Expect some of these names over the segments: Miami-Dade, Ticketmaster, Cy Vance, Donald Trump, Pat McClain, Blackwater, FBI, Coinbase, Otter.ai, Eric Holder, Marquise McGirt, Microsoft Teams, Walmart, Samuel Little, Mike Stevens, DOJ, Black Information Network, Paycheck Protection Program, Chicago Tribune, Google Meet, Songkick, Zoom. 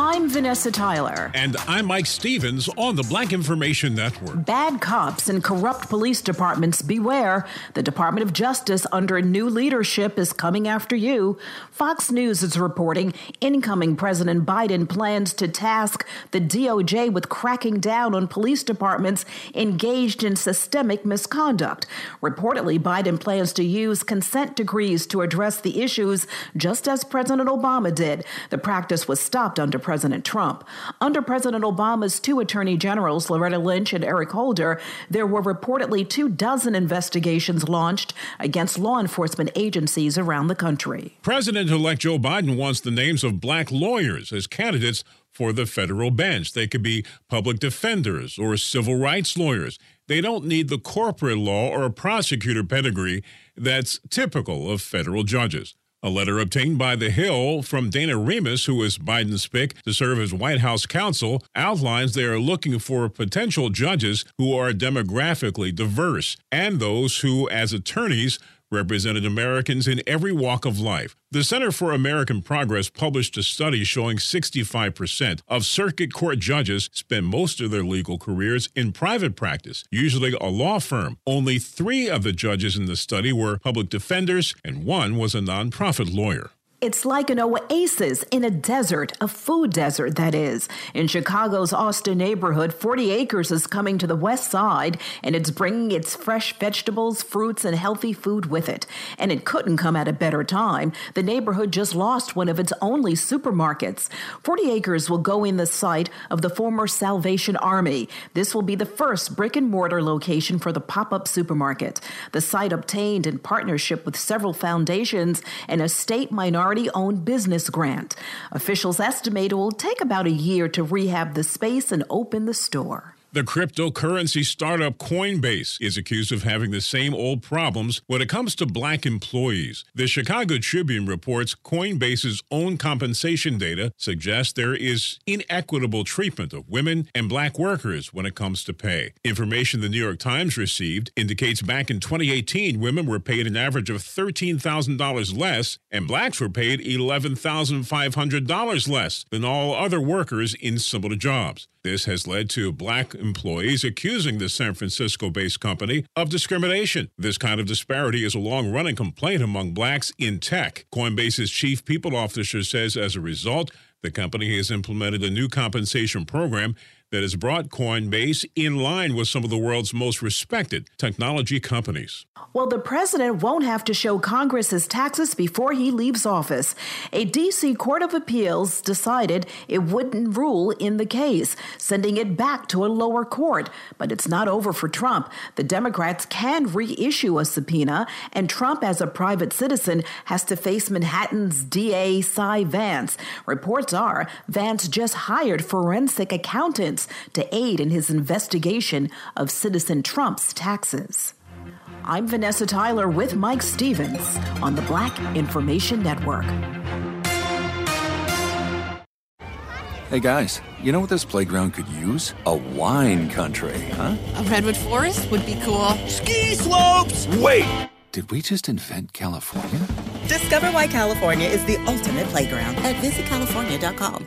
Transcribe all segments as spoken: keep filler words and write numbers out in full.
I'm Vanessa Tyler. And I'm Mike Stevens on the Black Information Network. Bad cops and corrupt police departments, beware. The Department of Justice under new leadership is coming after you. Fox News is reporting incoming President Biden plans to task the D O J with cracking down on police departments engaged in systemic misconduct. Reportedly, Biden plans to use consent decrees to address the issues, just as President Obama did. The practice was stopped under President Trump. Under President Obama's two attorney generals, Loretta Lynch and Eric Holder, there were reportedly two dozen investigations launched against law enforcement agencies around the country. President-elect Joe Biden wants the names of black lawyers as candidates for the federal bench. They could be public defenders or civil rights lawyers. They don't need the corporate law or a prosecutor pedigree that's typical of federal judges. A letter obtained by The Hill from Dana Remus, who is Biden's pick to serve as White House counsel, outlines they are looking for potential judges who are demographically diverse and those who, as attorneys, represented Americans in every walk of life. The Center for American Progress published a study showing sixty-five percent of circuit court judges spend most of their legal careers in private practice, usually a law firm. Only three of the judges in the study were public defenders, and one was a nonprofit lawyer. It's like an oasis in a desert, a food desert, that is. In Chicago's Austin neighborhood, forty acres is coming to the west side, and it's bringing its fresh vegetables, fruits, and healthy food with it. And it couldn't come at a better time. The neighborhood just lost one of its only supermarkets. forty acres will go in the site of the former Salvation Army. This will be the first brick-and-mortar location for the pop-up supermarket. The site, obtained in partnership with several foundations and a state minority owned business grant. Officials estimate it will take about a year to rehab the space and open the store. The cryptocurrency startup Coinbase is accused of having the same old problems when it comes to black employees. The Chicago Tribune reports Coinbase's own compensation data suggests there is inequitable treatment of women and black workers when it comes to pay. Information the New York Times received indicates back in twenty eighteen, women were paid an average of thirteen thousand dollars less, and blacks were paid eleven thousand five hundred dollars less than all other workers in similar jobs. This has led to black employees accusing the San Francisco-based company of discrimination. This kind of disparity is a long-running complaint among blacks in tech. Coinbase's chief people officer says as a result, the company has implemented a new compensation program that has brought Coinbase in line with some of the world's most respected technology companies. Well, the president won't have to show Congress his taxes before he leaves office. A D C Court of Appeals decided it wouldn't rule in the case, sending it back to a lower court. But it's not over for Trump. The Democrats can reissue a subpoena, and Trump, as a private citizen, has to face Manhattan's D A Cy Vance. Reports are Vance just hired forensic accountants to aid in his investigation of citizen Trump's taxes. I'm Vanessa Tyler with Mike Stevens on the Black Information Network. Hey guys, you know what this playground could use? A wine country, huh? A redwood forest would be cool. Ski slopes! Wait! Did we just invent California? Discover why California is the ultimate playground at visit california dot com.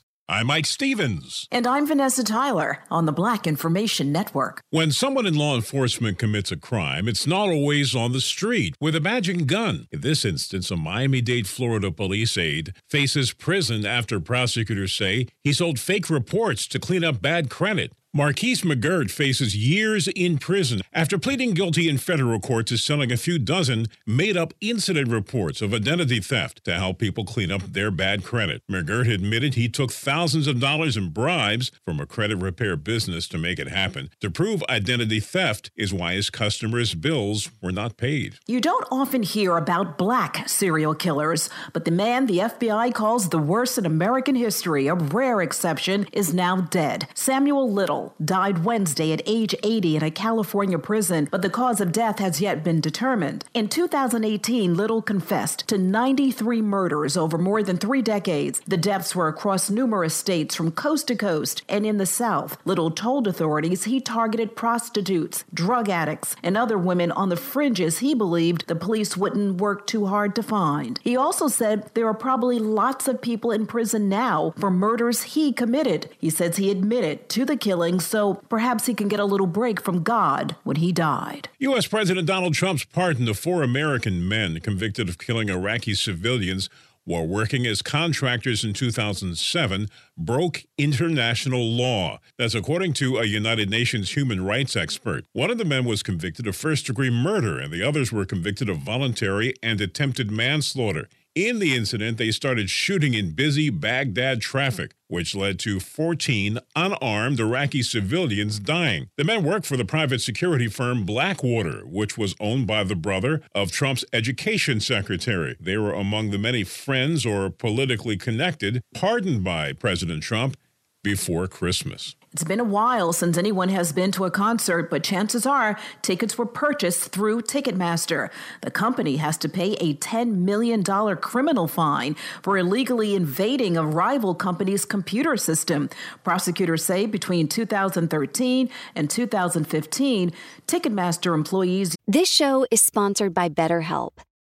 I'm Mike Stevens. And I'm Vanessa Tyler on the Black Information Network. When someone in law enforcement commits a crime, it's not always on the street with a badging gun. In this instance, a Miami-Dade, Florida police aide faces prison after prosecutors say he sold fake reports to clean up bad credit. Marquise McGirt faces years in prison after pleading guilty in federal court to selling a few dozen made-up incident reports of identity theft to help people clean up their bad credit. McGirt admitted he took thousands of dollars in bribes from a credit repair business to make it happen. To prove identity theft is why his customers' bills were not paid. You don't often hear about black serial killers, but the man the F B I calls the worst in American history, a rare exception, is now dead. Samuel Little died Wednesday at age eighty in a California prison, but the cause of death has yet been determined. In two thousand eighteen, Little confessed to ninety-three murders over more than three decades. The deaths were across numerous states from coast to coast and in the South. Little told authorities he targeted prostitutes, drug addicts, and other women on the fringes he believed the police wouldn't work too hard to find. He also said there are probably lots of people in prison now for murders he committed. He says he admitted to the killing, so perhaps he can get a little break from God when he died. U S. President Donald Trump's pardon of four American men convicted of killing Iraqi civilians while working as contractors in two thousand seven broke international law. That's according to a United Nations human rights expert. One of the men was convicted of first-degree murder, and the others were convicted of voluntary and attempted manslaughter. In the incident, they started shooting in busy Baghdad traffic, which led to fourteen unarmed Iraqi civilians dying. The men worked for the private security firm Blackwater, which was owned by the brother of Trump's education secretary. They were among the many friends or politically connected pardoned by President Trump before Christmas. It's been a while since anyone has been to a concert, but chances are tickets were purchased through Ticketmaster. The company has to pay a ten million dollars criminal fine for illegally invading a rival company's computer system. Prosecutors say between two thousand thirteen and two thousand fifteen, Ticketmaster employees... This show is sponsored by BetterHelp.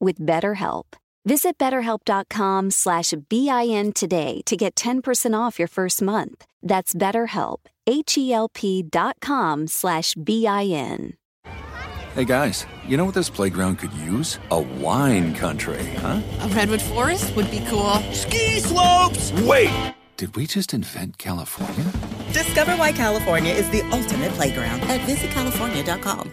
with BetterHelp. Visit BetterHelp.com slash BIN today to get ten percent off your first month. That's BetterHelp, H-E-L-P dot com slash B-I-N. Hey, guys, you know what this playground could use? A wine country, huh? A redwood forest would be cool. Ski slopes! Wait! Did we just invent California? Discover why California is the ultimate playground at visit california dot com.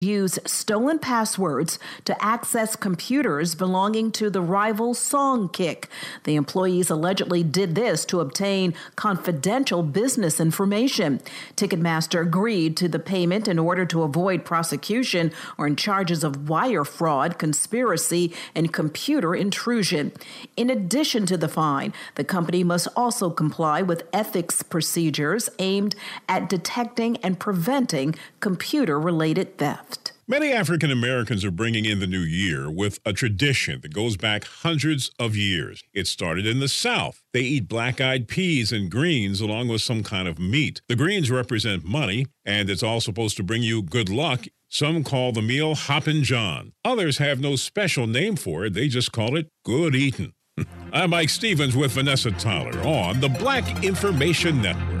Use stolen passwords to access computers belonging to the rival Songkick. The employees allegedly did this to obtain confidential business information. Ticketmaster agreed to the payment in order to avoid prosecution on charges of wire fraud, conspiracy, and computer intrusion. In addition to the fine, the company must also comply with ethics procedures aimed at detecting and preventing computer-related thefts. Many African Americans are bringing in the new year with a tradition that goes back hundreds of years. It started in the South. They eat black-eyed peas and greens along with some kind of meat. The greens represent money, and it's all supposed to bring you good luck. Some call the meal Hoppin' John. Others have no special name for it. They just call it good eatin'. I'm Mike Stevens with Vanessa Tyler on the Black Information Network.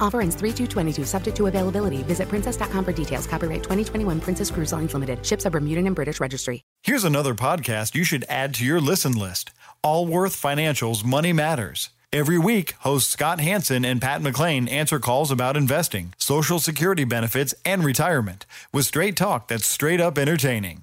Offer ends three two twenty-two, subject to availability. Visit princess dot com for details. Copyright twenty twenty-one Princess Cruise Lines Limited. Ships are Bermudan and British Registry. Here's another podcast you should add to your listen list. Allworth Financial's Money Matters. Every week, hosts Scott Hansen and Pat McClain answer calls about investing, Social Security benefits, and retirement with straight talk that's straight up entertaining.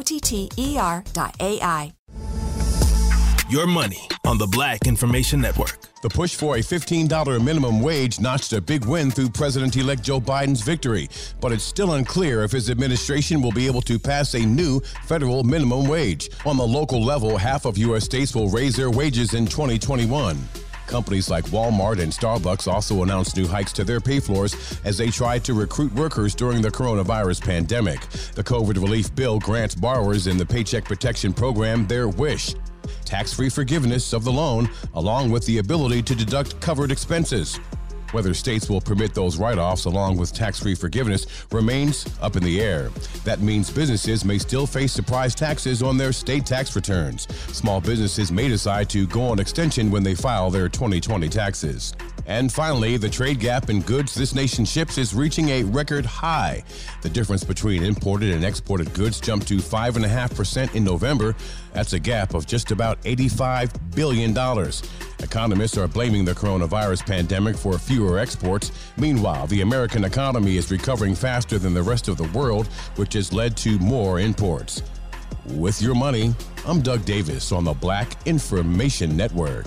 O T T E R dot A I. Your money on the Black Information Network. The push for a fifteen dollars minimum wage notched a big win through President-elect Joe Biden's victory, but it's still unclear if his administration will be able to pass a new federal minimum wage. On the local level, half of U S states will raise their wages in twenty twenty-one. Companies like Walmart and Starbucks also announced new hikes to their pay floors as they tried to recruit workers during the coronavirus pandemic. The COVID relief bill grants borrowers in the Paycheck Protection Program their wish: tax-free forgiveness of the loan, along with the ability to deduct covered expenses. Whether states will permit those write-offs along with tax-free forgiveness remains up in the air. That means businesses may still face surprise taxes on their state tax returns. Small businesses may decide to go on extension when they file their twenty twenty taxes. And finally, the trade gap in goods this nation ships is reaching a record high. The difference between imported and exported goods jumped to five point five percent in November. That's a gap of just about eighty-five billion dollars. Economists are blaming the coronavirus pandemic for fewer exports. Meanwhile, the American economy is recovering faster than the rest of the world, which has led to more imports. With your money, I'm Doug Davis on the Black Information Network.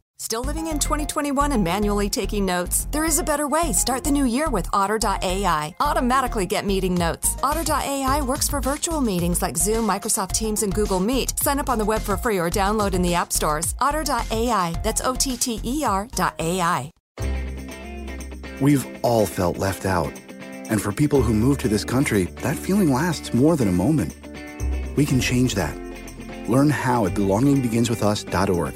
Still living in twenty twenty-one and manually taking notes? There is a better way. Start the new year with Otter dot A I. Automatically get meeting notes. Otter dot A I works for virtual meetings like Zoom, Microsoft Teams, and Google Meet. Sign up on the web for free or download in the app stores. Otter dot A I. That's O T T E R dot A I. We've all felt left out. And for people who move to this country, that feeling lasts more than a moment. We can change that. Learn how at belonging begins with us dot org.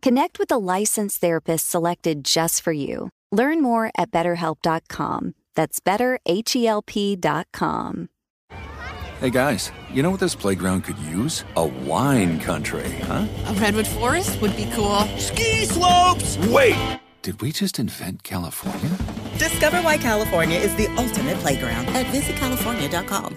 Connect with a licensed therapist selected just for you. Learn more at better help dot com. That's better help dot com. Hey, guys, you know what this playground could use? A wine country, huh? A redwood forest would be cool. Ski slopes! Wait! Did we just invent California? Discover why California is the ultimate playground at visit california dot com.